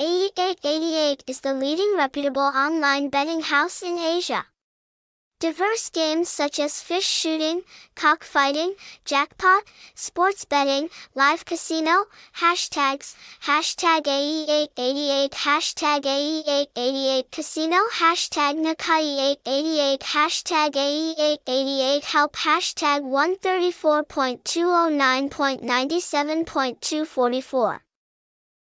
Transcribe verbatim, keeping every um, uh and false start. A E eight eight eight is the leading reputable online betting house in Asia. Diverse games such as fish shooting, cockfighting, jackpot, sports betting, live casino, hashtags, hashtag A E eight eight eight, hashtag A E eight eight eight casino, hashtag Nakai eight eight eight, hashtag A E eight eight eight help, hashtag one thirty-four point two oh nine point nine seven point two four four.